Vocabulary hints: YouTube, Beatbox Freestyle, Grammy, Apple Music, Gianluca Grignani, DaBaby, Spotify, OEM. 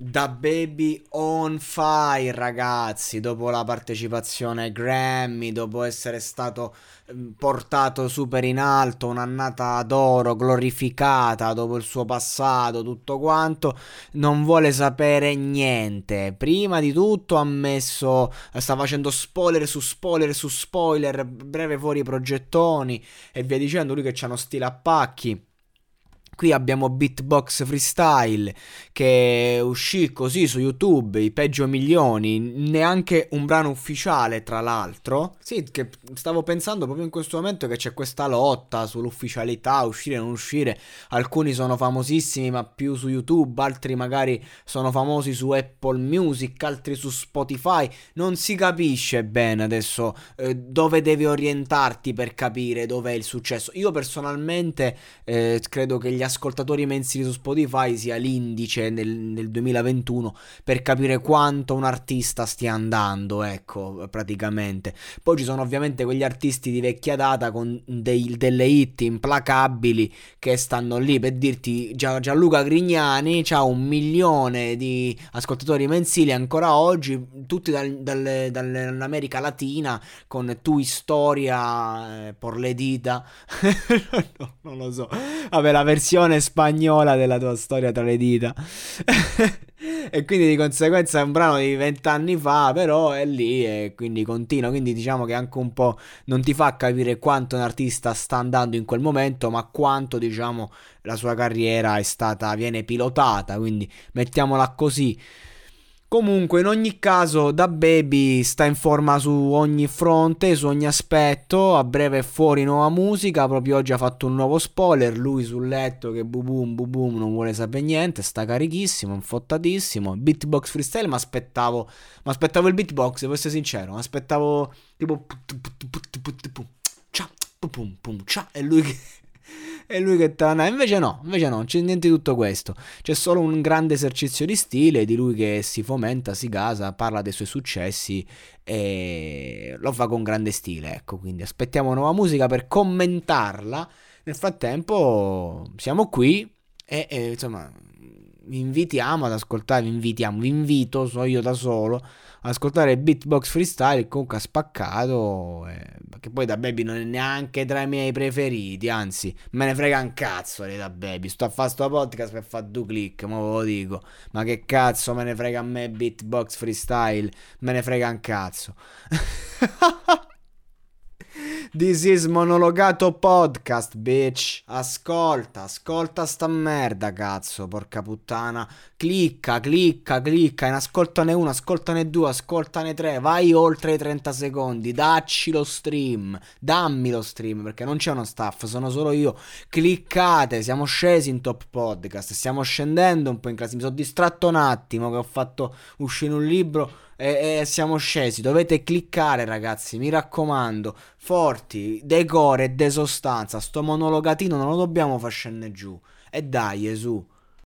DaBaby on fire, ragazzi, dopo la partecipazione ai Grammy, dopo essere stato portato super in alto, un'annata d'oro, glorificata dopo il suo passato, tutto quanto, non vuole sapere niente. Prima di tutto ha messo, sta facendo spoiler su spoiler su spoiler, breve fuori progettoni e via dicendo, lui che c'ha uno stile a pacchi. Qui abbiamo Beatbox Freestyle che uscì così su YouTube, i peggio milioni, neanche un brano ufficiale tra l'altro. Sì, che stavo pensando proprio in questo momento che c'è questa lotta sull'ufficialità, uscire o non uscire. Alcuni sono famosissimi ma più su YouTube, altri magari sono famosi su Apple Music, altri su Spotify. Non si capisce bene adesso dove devi orientarti per capire dov'è il successo. Io personalmente credo che gli ascoltatori mensili su Spotify sia l'indice nel 2021 per capire quanto un artista stia andando, ecco, praticamente. Poi ci sono ovviamente quegli artisti di vecchia data con delle hit implacabili che stanno lì, per dirti Gianluca Grignani c'ha 1 milione di ascoltatori mensili ancora oggi, tutti dall'America Latina, con Tu Historia por le dita no, non lo so, vabbè, la versione spagnola della tua storia tra le dita e quindi di conseguenza è un brano di 20 anni fa, però è lì e quindi continua. Quindi diciamo che anche un po' non ti fa capire quanto un artista sta andando in quel momento, ma quanto, diciamo, la sua carriera viene pilotata, quindi mettiamola così. Comunque, in ogni caso, DaBaby sta in forma su ogni fronte, su ogni aspetto. A breve fuori nuova musica, proprio oggi ha fatto un nuovo spoiler, lui sul letto che bu boom, non vuole sapere niente, sta carichissimo, infottatissimo. Beatbox Freestyle, ma aspettavo il beatbox, devo essere sincero, aspettavo tipo e lui che invece no, non c'è niente di tutto questo, c'è solo un grande esercizio di stile di lui che si fomenta, si gasa, parla dei suoi successi e lo fa con grande stile, ecco. Quindi aspettiamo nuova musica per commentarla, nel frattempo siamo qui e insomma vi invitiamo ad ascoltare, vi invito, so io da solo, ad ascoltare Beatbox Freestyle, comunque ha spaccato, che poi DaBaby non è neanche tra i miei preferiti, anzi, me ne frega un cazzo di DaBaby, sto a fare sto podcast per fare 2 click, ma ve lo dico, ma che cazzo me ne frega a me Beatbox Freestyle, me ne frega un cazzo. This is monologato podcast, bitch. Ascolta sta merda, cazzo, porca puttana. Clicca, ascoltane 1, ascoltane 2, ascoltane 3. Vai oltre i 30 secondi, dammi lo stream, perché non c'è uno staff, sono solo io. Cliccate, siamo scesi in top podcast, stiamo scendendo un po' in classe. Mi sono distratto un attimo che ho fatto uscire un libro e siamo scesi. Dovete cliccare, ragazzi, mi raccomando, forti, decore e desostanza, sto monologatino non lo dobbiamo far scendere giù, e dai, Gesù.